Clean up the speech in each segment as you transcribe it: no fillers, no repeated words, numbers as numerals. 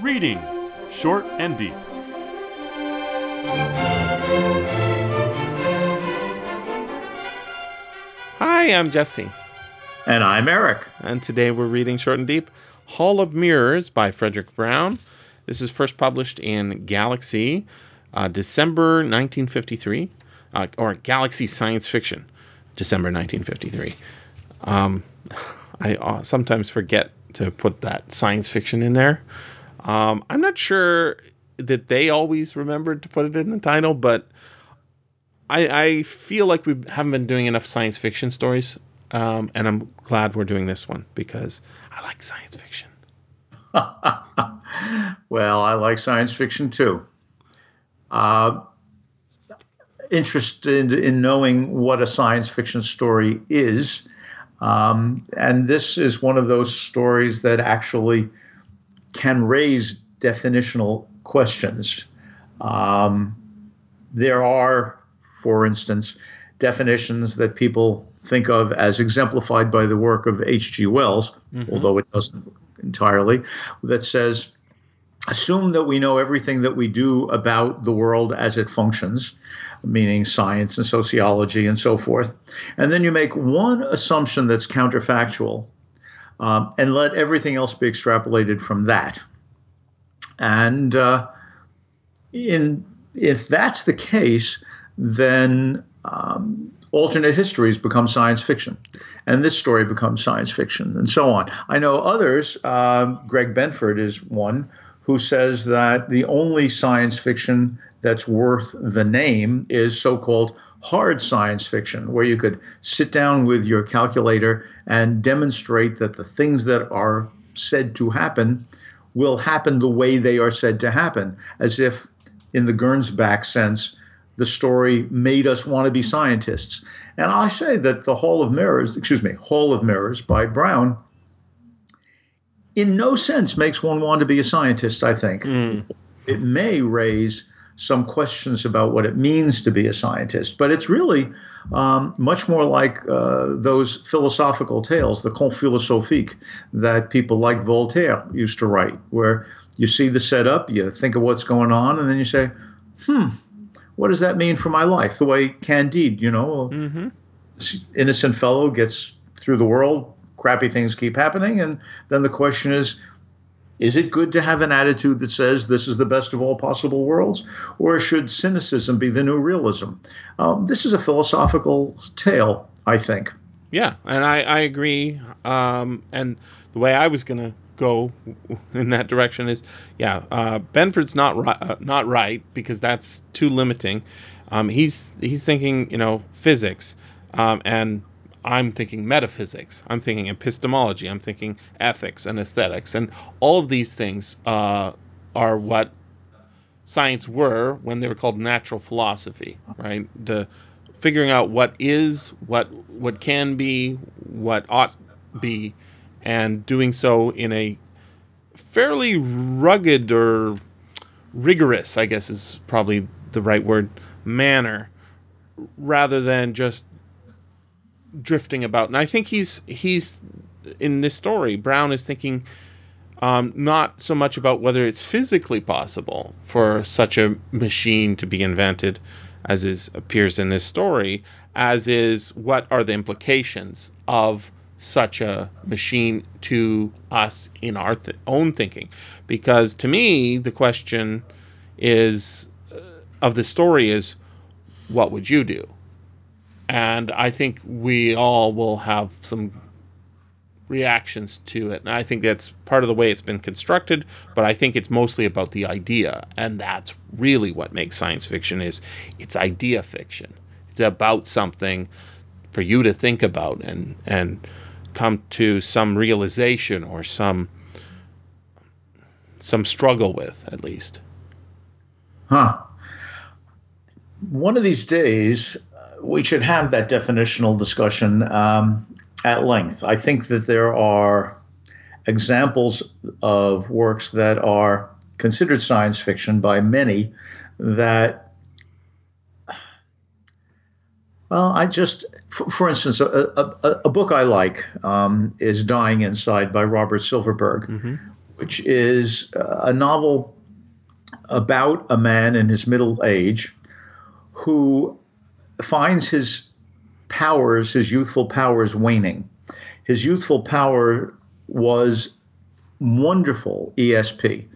Reading, Short and Deep. Hi, I'm Jesse. And I'm Eric. And today we're reading Short and Deep, Hall of Mirrors by Frederick Brown. This is first published in Galaxy, December 1953, or Galaxy Science Fiction, December 1953. I sometimes forget to put that science fiction in there. I'm not sure that they always remembered to put it in the title, but I feel like we haven't been doing enough science fiction stories, and I'm glad we're doing this one because I like science fiction. Well, I like science fiction too. Interested in knowing what a science fiction story is. And this is one of those stories that actually can raise definitional questions. There are, for instance, definitions that people think of as exemplified by the work of H. G. Wells, although it doesn't entirely, that says, assume that we know everything that we do about the world as it functions, meaning science and sociology and so forth. And then you make one assumption that's counterfactual, and let everything else be extrapolated from that. And if that's the case, then alternate histories become science fiction, and this story becomes science fiction, and so on. I know others, Greg Benford is one, who says that the only science fiction that's worth the name is so-called hard science fiction, where you could sit down with your calculator and demonstrate that the things that are said to happen will happen the way they are said to happen, as if, in the Gernsback sense, the story made us want to be scientists. And I say that the Hall of Mirrors by Brown in no sense makes one want to be a scientist, I think. It may raise some questions about what it means to be a scientist, but it's really much more like those philosophical tales, the contes philosophiques, that people like Voltaire used to write, where you see the setup, you think of what's going on, and then you say, what does that mean for my life? The way Candide, innocent fellow gets through the world, crappy things keep happening, and then the question is it good to have an attitude that says this is the best of all possible worlds, or should cynicism be the new realism? This is a philosophical tale, I think. Yeah, and I agree. And the way I was going to go in that direction is, Benford's not right, because that's too limiting. He's thinking, physics, and I'm thinking metaphysics, I'm thinking epistemology, I'm thinking ethics and aesthetics, and all of these things are what science were when they were called natural philosophy, right? The figuring out what is, what can be, what ought be, and doing so in a fairly rugged or rigorous, I guess is probably the right word, manner, rather than just drifting about. And I think he's in this story, Brown is thinking not so much about whether it's physically possible for such a machine to be invented as appears in this story, as is what are the implications of such a machine to us in our own thinking. Because to me, the question is of the story is, what would you do? And I think we all will have some reactions to it. And I think that's part of the way it's been constructed, but I think it's mostly about the idea. And that's really what makes science fiction is it's idea fiction. It's about something for you to think about and come to some realization or some struggle with, at least. One of these days, we should have that definitional discussion at length. I think that there are examples of works that are considered science fiction by many that, for instance, a book I like is Dying Inside by Robert Silverberg, which is a novel about a man in his middle age who finds his powers, his youthful powers, waning. His youthful power was wonderful ESP.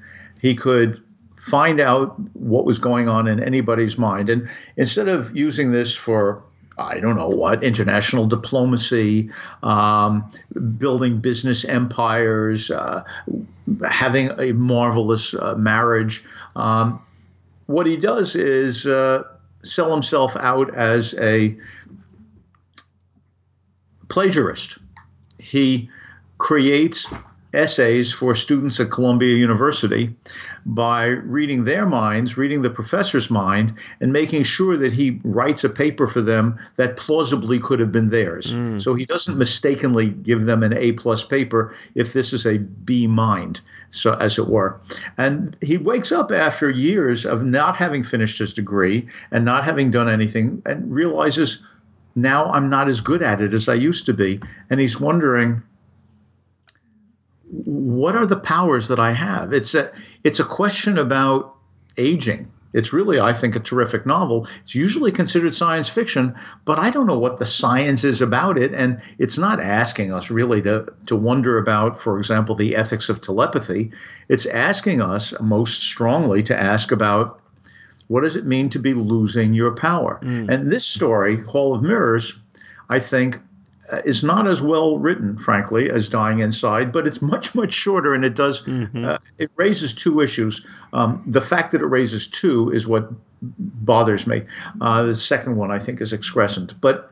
He could find out what was going on in anybody's mind. And instead of using this for, I don't know what, international diplomacy, building business empires, having a marvelous marriage, what he does is sell himself out as a plagiarist. He creates essays for students at Columbia University by reading their minds, reading the professor's mind, and making sure that he writes a paper for them that plausibly could have been theirs. So he doesn't mistakenly give them an A+ paper if this is a B mind, so as it were. And he wakes up after years of not having finished his degree and not having done anything and realizes, now I'm not as good at it as I used to be. And he's wondering, what are the powers that I have? It's a question about aging. It's really, I think, a terrific novel. It's usually considered science fiction, but I don't know what the science is about it. And it's not asking us really to wonder about, for example, the ethics of telepathy. It's asking us most strongly to ask about, what does it mean to be losing your power? And this story, Hall of Mirrors, I think, is not as well written, frankly, as Dying Inside, but it's much, much shorter, and it does it raises two issues. The fact that it raises two is what bothers me. The second one, I think, is excrescent. But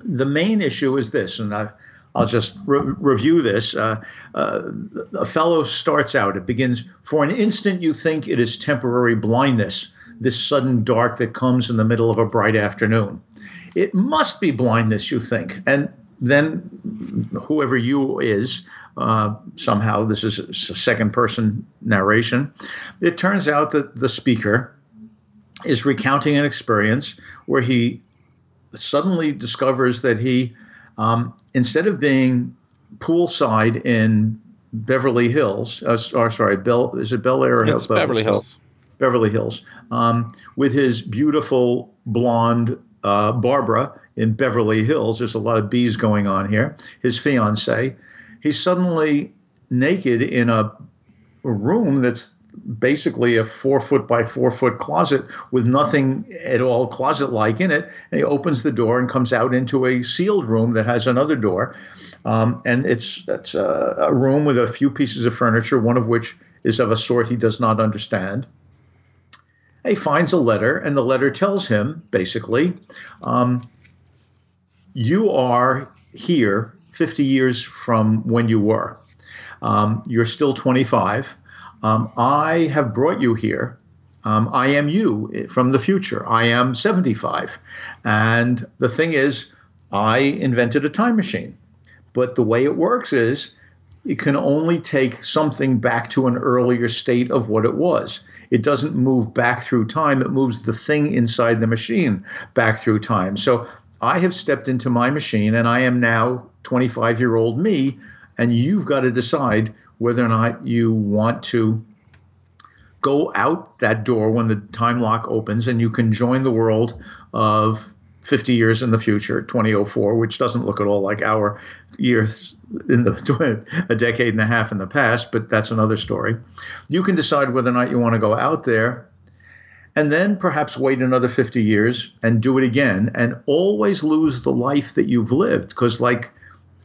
the main issue is this, and I'll just review this. A fellow starts out. It begins, for an instant you think it is temporary blindness, this sudden dark that comes in the middle of a bright afternoon. It must be blindness, you think. And then whoever you is, somehow this is a second-person narration, it turns out that the speaker is recounting an experience where he suddenly discovers that he, instead of being poolside in Beverly Hills, is it Bel Air or Hills? Beverly Hills. Beverly Hills, with his beautiful blonde Barbara in Beverly Hills. There's a lot of bees going on here. His fiance, he's suddenly naked in a room that's basically a 4-foot by 4-foot closet with nothing at all closet-like in it. And he opens the door and comes out into a sealed room that has another door. And it's a room with a few pieces of furniture, one of which is of a sort he does not understand. He finds a letter, and the letter tells him, basically, you are here 50 years from when you were. You're still 25. I have brought you here. I am you from the future. I am 75. And the thing is, I invented a time machine. But the way it works is, it can only take something back to an earlier state of what it was. It doesn't move back through time. It moves the thing inside the machine back through time. So I have stepped into my machine, and I am now 25-year-old me, and you've got to decide whether or not you want to go out that door when the time lock opens, and you can join the world of 50 years in the future, 2004, which doesn't look at all like our years in a decade and a half in the past, but that's another story. You can decide whether or not you want to go out there, and then perhaps wait another 50 years and do it again, and always lose the life that you've lived. Because, like,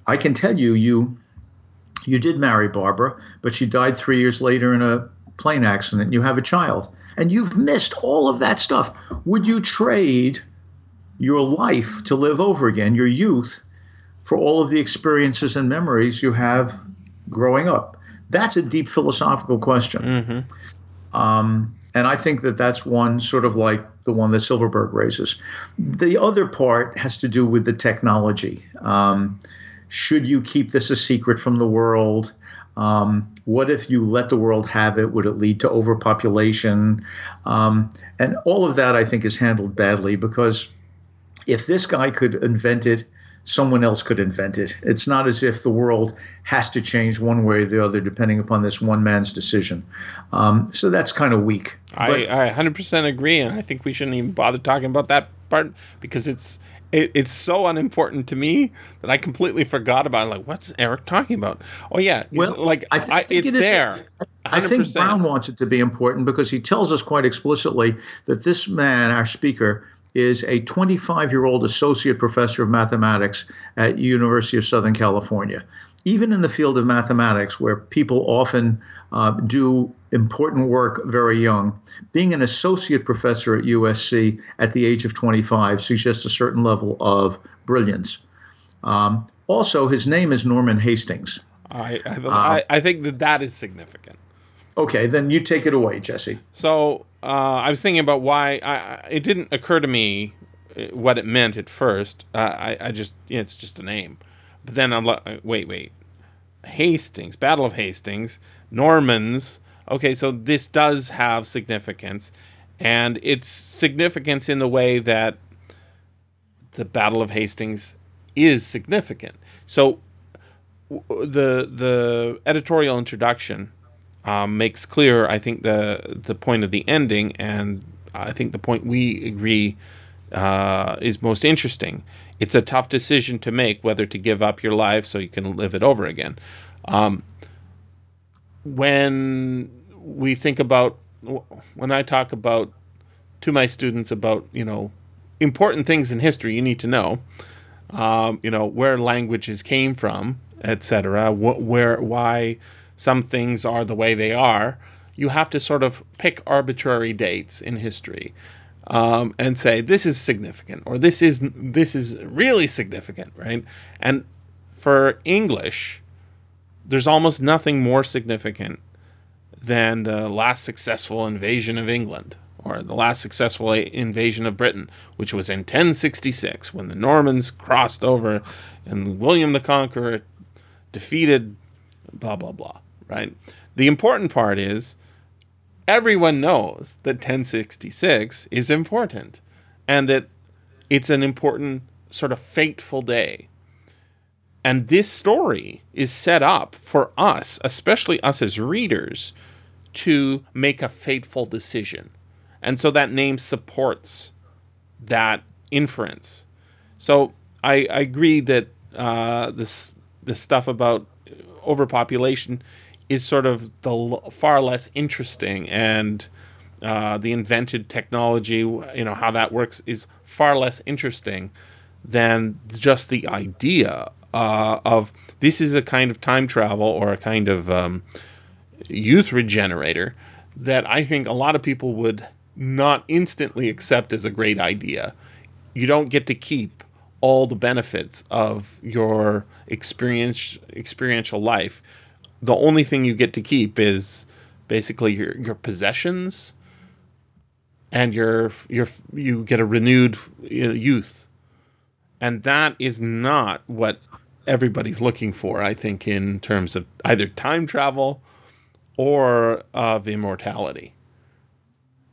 I can tell you, you did marry Barbara, but she died 3 years later in a plane accident, and you have a child, and you've missed all of that stuff. Would you trade your life to live over again, your youth, for all of the experiences and memories you have growing up? That's a deep philosophical question. And I think that that's one sort of like the one that Silverberg raises. The other part has to do with the technology. Should you keep this a secret from the world? What if you let the world have it? Would it lead to overpopulation? And all of that, I think, is handled badly, because if this guy could invent it someone else could invent it. It's not as if the world has to change one way or the other depending upon this one man's decision. So that's kind of weak. I 100% agree, and I think we shouldn't even bother talking about that part because it's so unimportant to me that I completely forgot about it. Like, what's Eric talking about? Oh, yeah. Well, like, I think it's there. I think Brown wants it to be important because he tells us quite explicitly that this man, our speaker, is a 25-year-old associate professor of mathematics at University of Southern California. Even in the field of mathematics, where people often do important work very young, being an associate professor at USC at the age of 25 suggests a certain level of brilliance. Also, his name is Norman Hastings. I think that is significant. Okay, then you take it away, Jesse. So I was thinking about why it didn't occur to me what it meant at first. It's just a name. But then I'm like, wait. Hastings, Battle of Hastings, Normans. Okay, so this does have significance. And it's significance in the way that the Battle of Hastings is significant. So the editorial introduction makes clear, I think, the point of the ending, and I think the point we agree is most interesting. It's a tough decision to make whether to give up your life so you can live it over again. When I talk about to my students about important things in history you need to know, where languages came from, etc., why. Some things are the way they are. You have to sort of pick arbitrary dates in history and say this is significant or this is really significant, right? And for English, there's almost nothing more significant than the last successful invasion of England or the last successful invasion of Britain, which was in 1066 when the Normans crossed over and William the Conqueror defeated blah, blah, blah. Right. The important part is everyone knows that 1066 is important and that it's an important sort of fateful day. And this story is set up for us, especially us as readers, to make a fateful decision. And so that name supports that inference. So I agree that the stuff about overpopulation is sort of the far less interesting, and the invented technology, how that works is far less interesting than just the idea of this is a kind of time travel or a kind of youth regenerator that I think a lot of people would not instantly accept as a great idea. You don't get to keep all the benefits of your experiential life. The only thing you get to keep is basically your possessions, and you get a renewed youth, and that is not what everybody's looking for, I think, in terms of either time travel or of immortality.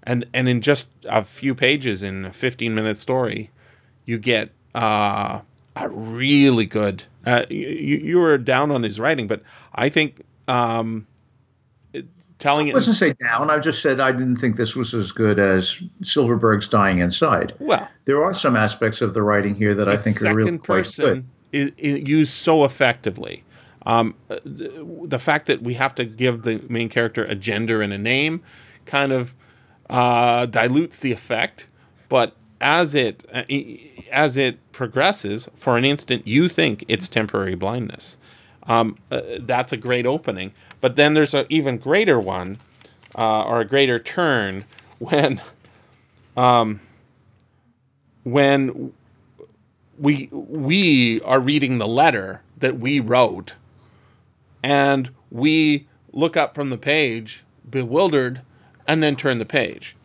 And in just a few pages in a 15-minute story, you get a really good. You were down on his writing, but I think telling it. I wasn't say down. I just said I didn't think this was as good as Silverberg's Dying Inside. Well, there are some aspects of the writing here that I think are really quite good. Second person is used so effectively. The fact that we have to give the main character a gender and a name kind of dilutes the effect, but as it progresses, for an instant, you think it's temporary blindness. That's a great opening. But then there's an even greater one, or a greater turn, when we are reading the letter that we wrote, and we look up from the page, bewildered, and then turn the page.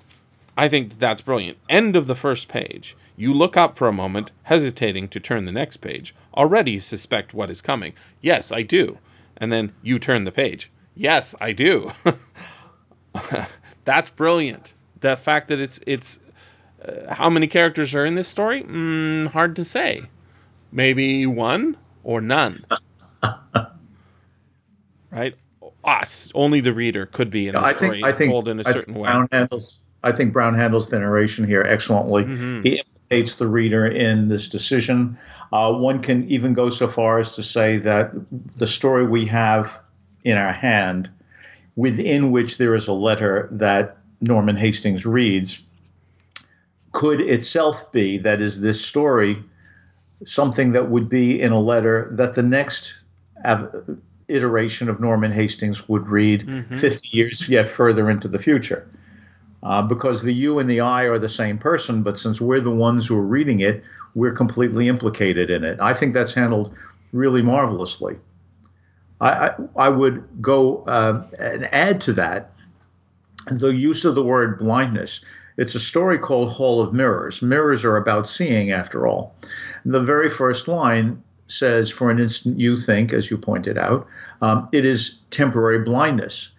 I think that's brilliant. End of the first page. You look up for a moment, hesitating to turn the next page. Already you suspect what is coming. Yes, I do. And then you turn the page. Yes, I do. That's brilliant. The fact that it's how many characters are in this story? Hard to say. maybe one or none. Right? Us, only the reader, could be in a story told in a certain way. I think Brown handles the narration here excellently. Mm-hmm. He implicates the reader in this decision. One can even go so far as to say that the story we have in our hand, within which there is a letter that Norman Hastings reads, could itself be, that is, this story, something that would be in a letter that the next iteration of Norman Hastings would read 50 years yet further into the future. Because the you and the I are the same person, but since we're the ones who are reading it, we're completely implicated in it. I think that's handled really marvelously. I would go and add to that the use of the word blindness. It's a story called Hall of Mirrors. Mirrors are about seeing, after all. The very first line says, for an instant you think, as you pointed out, it is temporary blindness.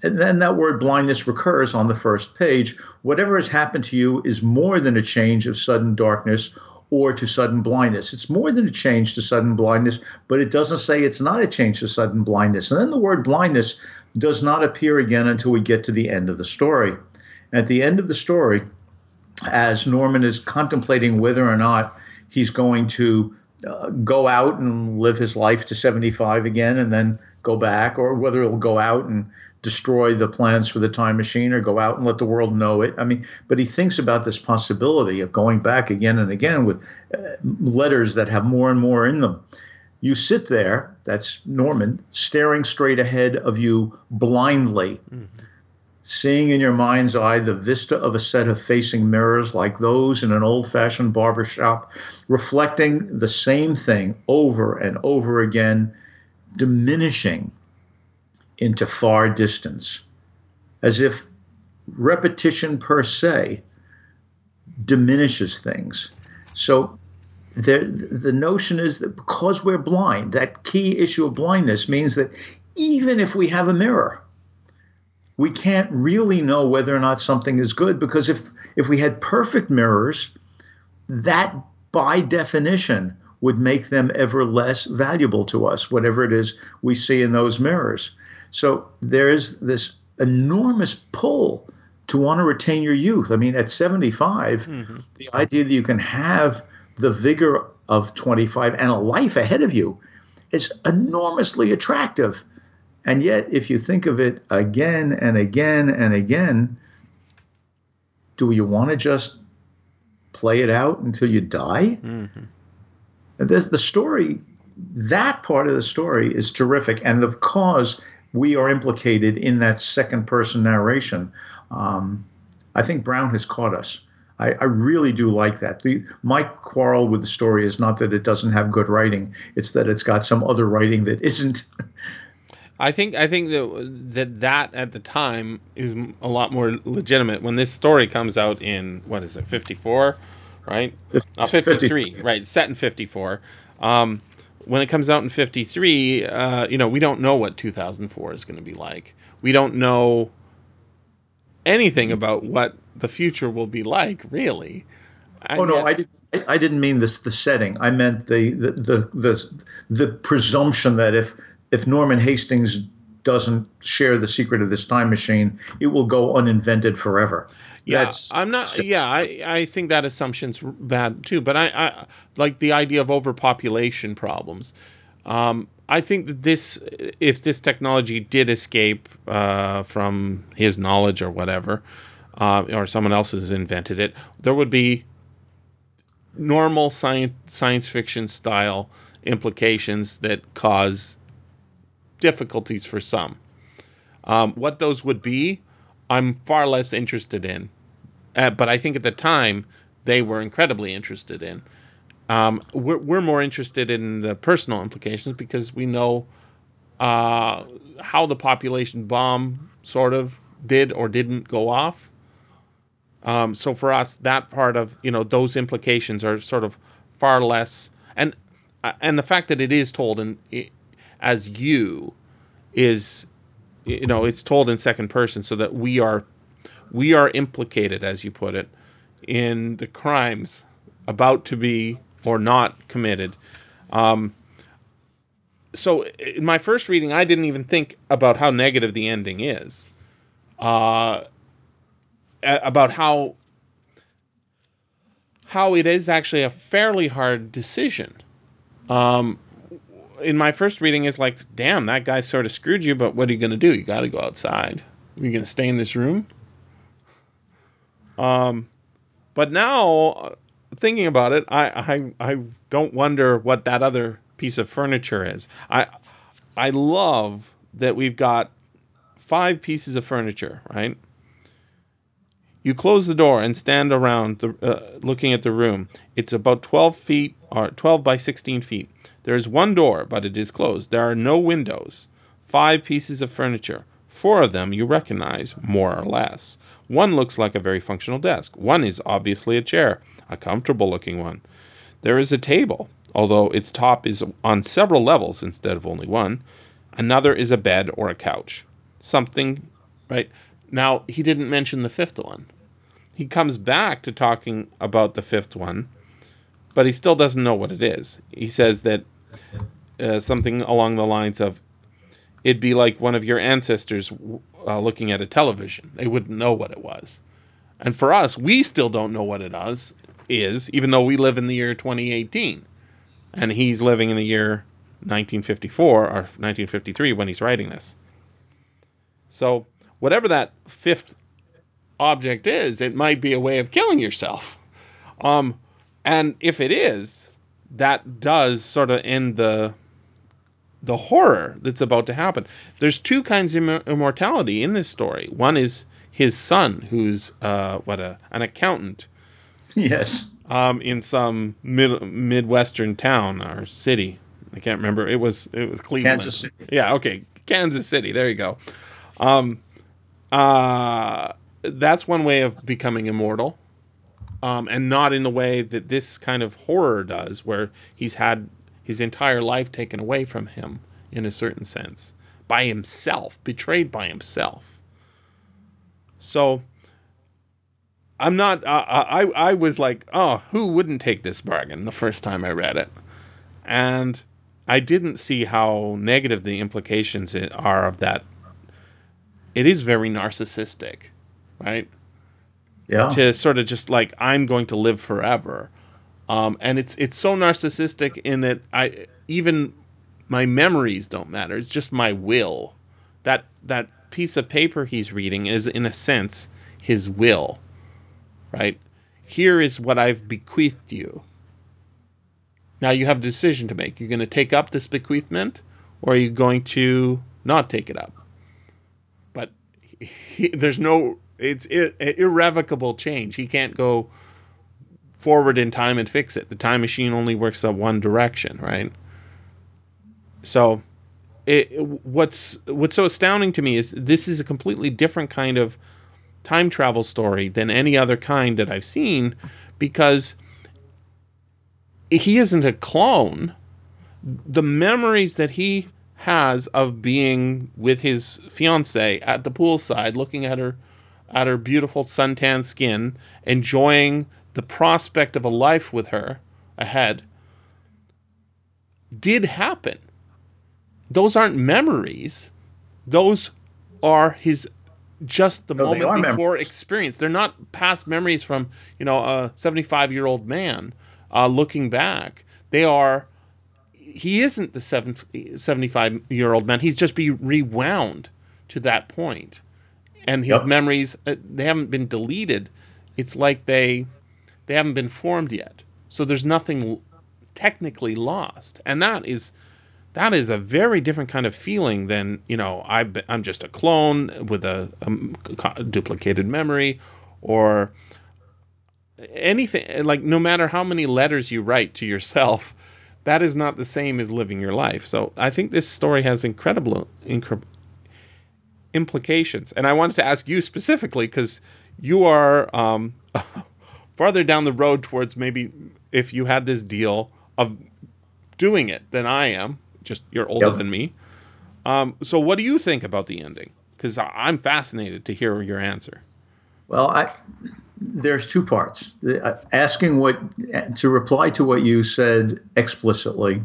And then that word blindness recurs on the first page. Whatever has happened to you is more than a change of sudden darkness or to sudden blindness. It's more than a change to sudden blindness, but it doesn't say it's not a change to sudden blindness. And then the word blindness does not appear again until we get to the end of the story. At the end of the story, as Norman is contemplating whether or not he's going to go out and live his life to 75 again and then go back, or whether he'll go out and destroy the plans for the time machine or go out and let the world know it. I mean, but he thinks about this possibility of going back again and again with letters that have more and more in them. You sit there, that's Norman, staring straight ahead of you blindly, seeing in your mind's eye the vista of a set of facing mirrors like those in an old-fashioned barber shop, reflecting the same thing over and over again, diminishing into far distance, as if repetition per se diminishes things. So the notion is that because we're blind, that key issue of blindness means that even if we have a mirror, we can't really know whether or not something is good, because if we had perfect mirrors, that by definition would make them ever less valuable to us, whatever it is we see in those mirrors. So there is this enormous pull to want to retain your youth. I mean, at 75, the idea that you can have the vigor of 25 and a life ahead of you is enormously attractive. And yet, if you think of it again and again and again, do you want to just play it out until you die? The story, that part of the story is terrific. And because we are implicated in that second-person narration, I think Brown has caught us. I really do like that. My quarrel with the story is not that it doesn't have good writing. It's that it's got some other writing that isn't. I think that at the time is a lot more legitimate. When this story comes out in, what is it, 54, right? 53, right, set in 54. When it comes out in 53, we don't know what 2004 is going to be like. We don't know anything about what the future will be like, really. I didn't mean this, the setting. I meant the presumption that if Norman Hastings doesn't share the secret of this time machine, it will go uninvented forever. Yeah, I think that assumption's bad too. But I like the idea of overpopulation problems. I think that if this technology did escape from his knowledge or whatever, or someone else has invented it, there would be normal science fiction style implications that cause difficulties for some. What those would be, I'm far less interested in. But I think at the time, they were incredibly interested in. We're more interested in the personal implications because we know how the population bomb sort of did or didn't go off. So for us, that part of, those implications are sort of far less. And the fact that it is told as you is, it's told in second person so that we are implicated, as you put it, in the crimes about to be or not committed. So in my first reading, I didn't even think about how negative the ending is, about how it is actually a fairly hard decision. In my first reading, it's like, damn, that guy sort of screwed you, but what are you going to do? You got to go outside. Are you going to stay in this room? But now, thinking about it, I don't wonder what that other piece of furniture is. I love that we've got 5 pieces of furniture, right? You close the door and stand around looking at the room. It's about 12 feet or 12 by 16 feet. There is one door, but it is closed. There are no windows. 5 pieces of furniture. 4 of them you recognize, more or less. One looks like a very functional desk. One is obviously a chair, a comfortable-looking one. There is a table, although its top is on several levels instead of only one. Another is a bed or a couch. Something, right? Now, he didn't mention the 5th one. He comes back to talking about the 5th one, but he still doesn't know what it is. He says that something along the lines of, it'd be like one of your ancestors looking at a television. They wouldn't know what it was. And for us, we still don't know what it is, even though we live in the year 2018. And he's living in the year 1954 or 1953 when he's writing this. So whatever that 5th object is, it might be a way of killing yourself. And if it is, that does sort of end the horror that's about to happen. There's 2 kinds of immortality in this story. One is his son, who's an accountant. Yes. In some Midwestern town or city, I can't remember. It was Cleveland. Kansas City. Yeah. Okay. Kansas City. There you go. That's one way of becoming immortal, and not in the way that this kind of horror does, where he's had his entire life taken away from him, in a certain sense, by himself, betrayed by himself. So I'm not, I was like, oh, who wouldn't take this bargain the first time I read it? And I didn't see how negative the implications are of that. It is very narcissistic, right? Yeah. To sort of just like, I'm going to live forever. And it's so narcissistic in that even my memories don't matter. It's just my will. That piece of paper he's reading is, in a sense, his will, right? Here is what I've bequeathed you. Now you have a decision to make. You're going to take up this bequeathment, or are you going to not take it up? But there's no, it's irrevocable change. He can't go forward in time and fix it. The time machine only works in one direction, right? So what's so astounding to me is this is a completely different kind of time travel story than any other kind that I've seen, because he isn't a clone. The memories that he has of being with his fiancée at the poolside, looking at her beautiful suntan skin, enjoying the prospect of a life with her ahead, did happen. Those aren't memories. Those are his just the moment before memories. Experience. They're not past memories from, a 75-year-old man looking back. They are. He isn't the 75-year-old man. He's just been rewound to that point, and his memories they haven't been deleted. It's like they haven't been formed yet, so there's nothing technically lost, and that is a very different kind of feeling than I'm just a clone with a duplicated memory, or anything like. No matter how many letters you write to yourself, that is not the same as living your life. So I think this story has incredible implications, and I wanted to ask you specifically because you are. Farther down the road towards maybe if you had this deal of doing it than I am, just you're older than me. So what do you think about the ending? Because I'm fascinated to hear your answer. Well, there's two parts. Asking to reply to what you said explicitly.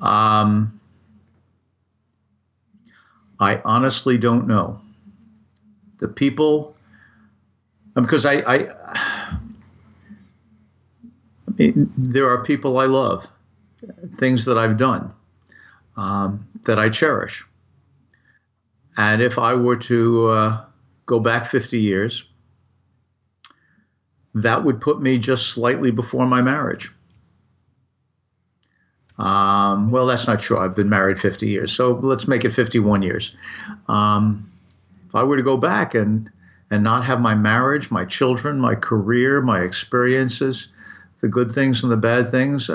I honestly don't know. The people, because I mean, there are people I love, things that I've done, that I cherish. And if I were to go back 50 years, that would put me just slightly before my marriage. Well, that's not true. I've been married 50 years, so let's make it 51 years. If I were to go back and not have my marriage, my children, my career, my experiences, the good things and the bad things,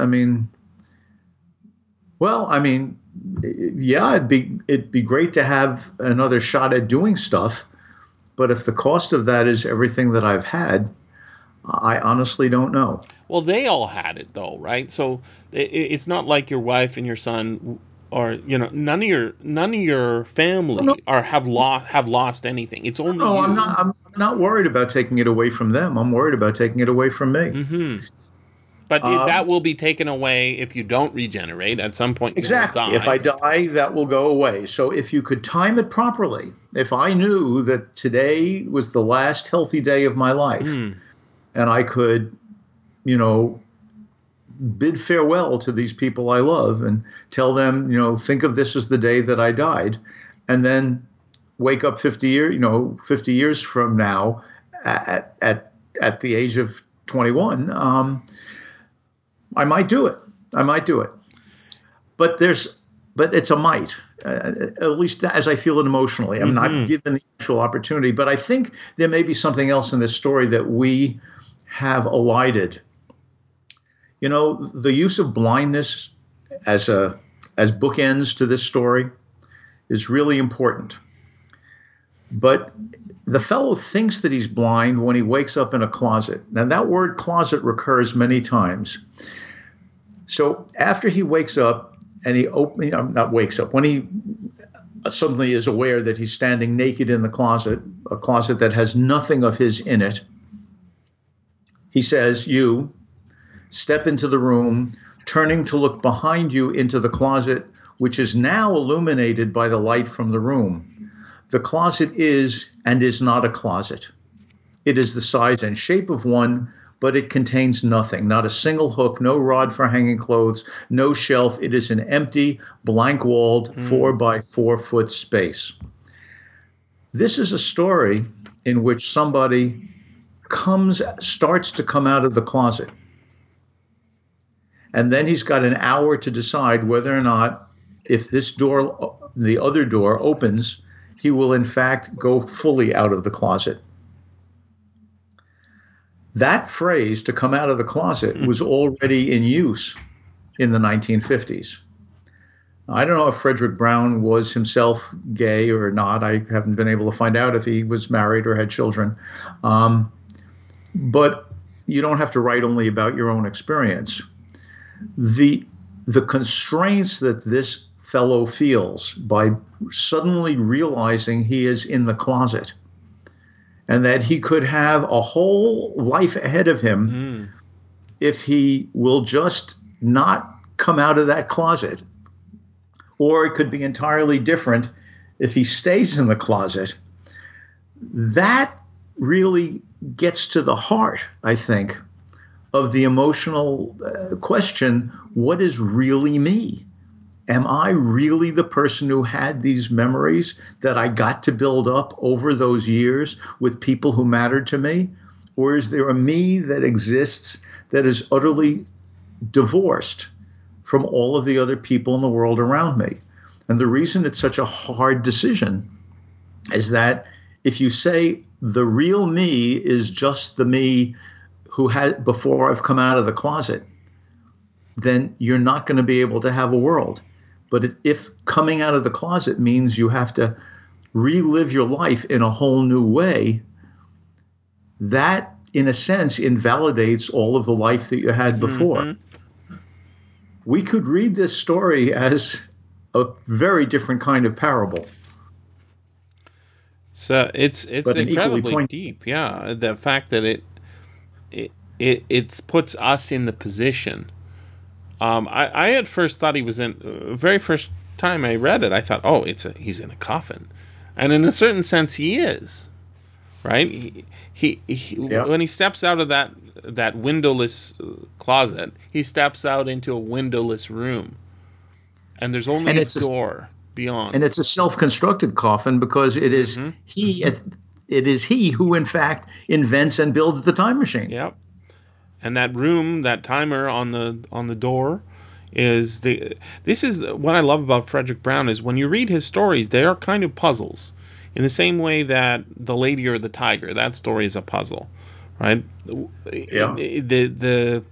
yeah, it'd be great to have another shot at doing stuff, but if the cost of that is everything that I've had, I honestly don't know. Well, they all had it though, right? So it's not like your wife and your son, or none of your family have lost anything. It's only you. I'm not worried about taking it away from them. I'm worried about taking it away from me. Mm-hmm. But that will be taken away if you don't regenerate. At some point, exactly. If I die, that will go away. So if you could time it properly, if I knew that today was the last healthy day of my life, and I could, bid farewell to these people I love and tell them, think of this as the day that I died, and then wake up 50 years from now at the age of 21, I might do it. But it's a might, at least as I feel it emotionally. I'm not given the actual opportunity, but I think there may be something else in this story that we have elided. The use of blindness as bookends to this story is really important. But the fellow thinks that he's blind when he wakes up in a closet. Now, that word closet recurs many times. So after he wakes up and when he suddenly is aware that he's standing naked in the closet, a closet that has nothing of his in it, he says, "You step into the room, turning to look behind you into the closet, which is now illuminated by the light from the room. The closet is and is not a closet. It is the size and shape of one, but it contains nothing, not a single hook, no rod for hanging clothes, no shelf. It is an empty, blank-walled, 4-by-4-foot space." This is a story in which somebody starts to come out of the closet. And then he's got an hour to decide whether or not, if this door, the other door opens, he will in fact go fully out of the closet. That phrase, to come out of the closet, was already in use in the 1950s. I don't know if Frederick Brown was himself gay or not. I haven't been able to find out if he was married or had children. But you don't have to write only about your own experience. The constraints that this fellow feels by suddenly realizing he is in the closet and that he could have a whole life ahead of him if he will just not come out of that closet. Or it could be entirely different if he stays in the closet. That really gets to the heart, I think, of the emotional question, what is really me? Am I really the person who had these memories that I got to build up over those years with people who mattered to me? Or is there a me that exists that is utterly divorced from all of the other people in the world around me? And the reason it's such a hard decision is that if you say the real me is just the me who had before I've come out of the closet, then you're not going to be able to have a world. But if coming out of the closet means you have to relive your life in a whole new way, that, in a sense, invalidates all of the life that you had before. Mm-hmm. We could read this story as a very different kind of parable. So it's incredibly deep. Yeah, the fact that it puts us in the position. I at first thought he was in very first time I read it. I thought, oh, he's in a coffin, and in a certain sense, he is. Right? He when he steps out of that windowless closet, he steps out into a windowless room, and there's only a door beyond. And it's a self-constructed coffin because it is he who, in fact, invents and builds the time machine. Yep. And that room, that timer on the door, is the. This is what I love about Frederick Brown is when you read his stories, they are kind of puzzles. In the same way that The Lady or the Tiger, that story is a puzzle, right? Yeah. The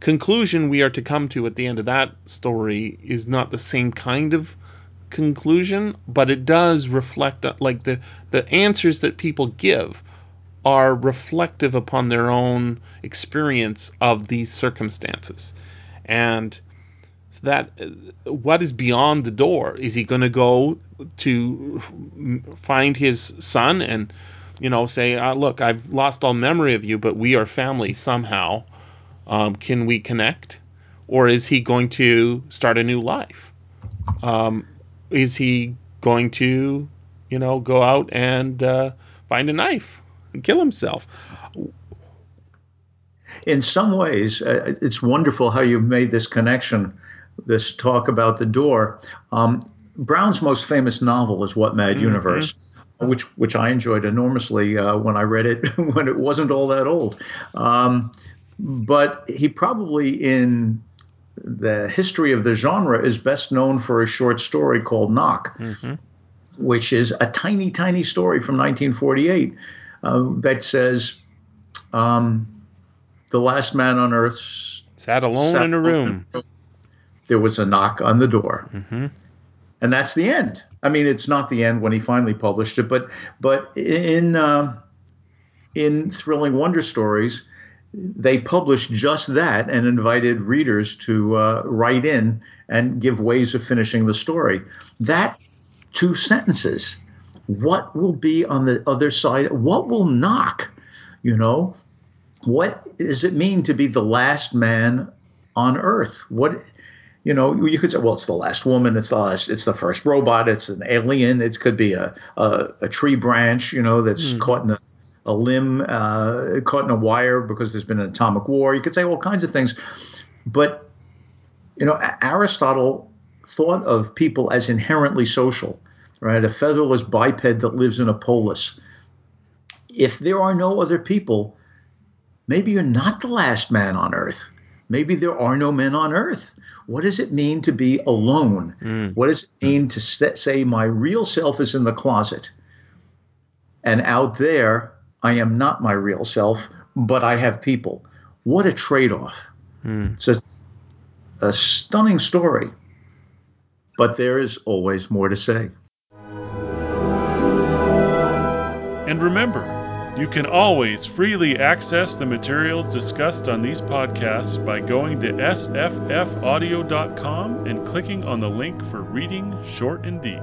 conclusion we are to come to at the end of that story is not the same kind of conclusion, but it does reflect, like the answers that people give are reflective upon their own experience of these circumstances. And so that what is beyond the door? Is he going to go to find his son and, say, look, I've lost all memory of you, but we are family somehow. Can we connect? Or is he going to start a new life? Is he going to, go out and find a knife and kill himself? In some ways, it's wonderful how you've made this connection, this talk about the door. Brown's most famous novel is What Mad Universe, which I enjoyed enormously when I read it when it wasn't all that old. But he probably in the history of the genre is best known for a short story called Knock, which is a tiny, tiny story from 1948 that says the last man on earth sat alone in a room. There was a knock on the door. And that's the end. I mean, it's not the end when he finally published it, but in Thrilling Wonder Stories, they published just that and invited readers to write in and give ways of finishing the story. That two sentences. What will be on the other side? What will knock? What does it mean to be the last man on earth? What? You could say, well, it's the last woman, it's the first robot, it's an alien, it could be a tree branch, that's caught in a limb, caught in a wire because there's been an atomic war. You could say all kinds of things. But, Aristotle thought of people as inherently social, right? A featherless biped that lives in a polis. If there are no other people, maybe you're not the last man on earth. Maybe there are no men on earth. What does it mean to be alone? What does it mean to say my real self is in the closet? And out there, I am not my real self, but I have people. What a trade-off. It's a stunning story, but there is always more to say. And remember, you can always freely access the materials discussed on these podcasts by going to sffaudio.com and clicking on the link for Reading Short and Deep.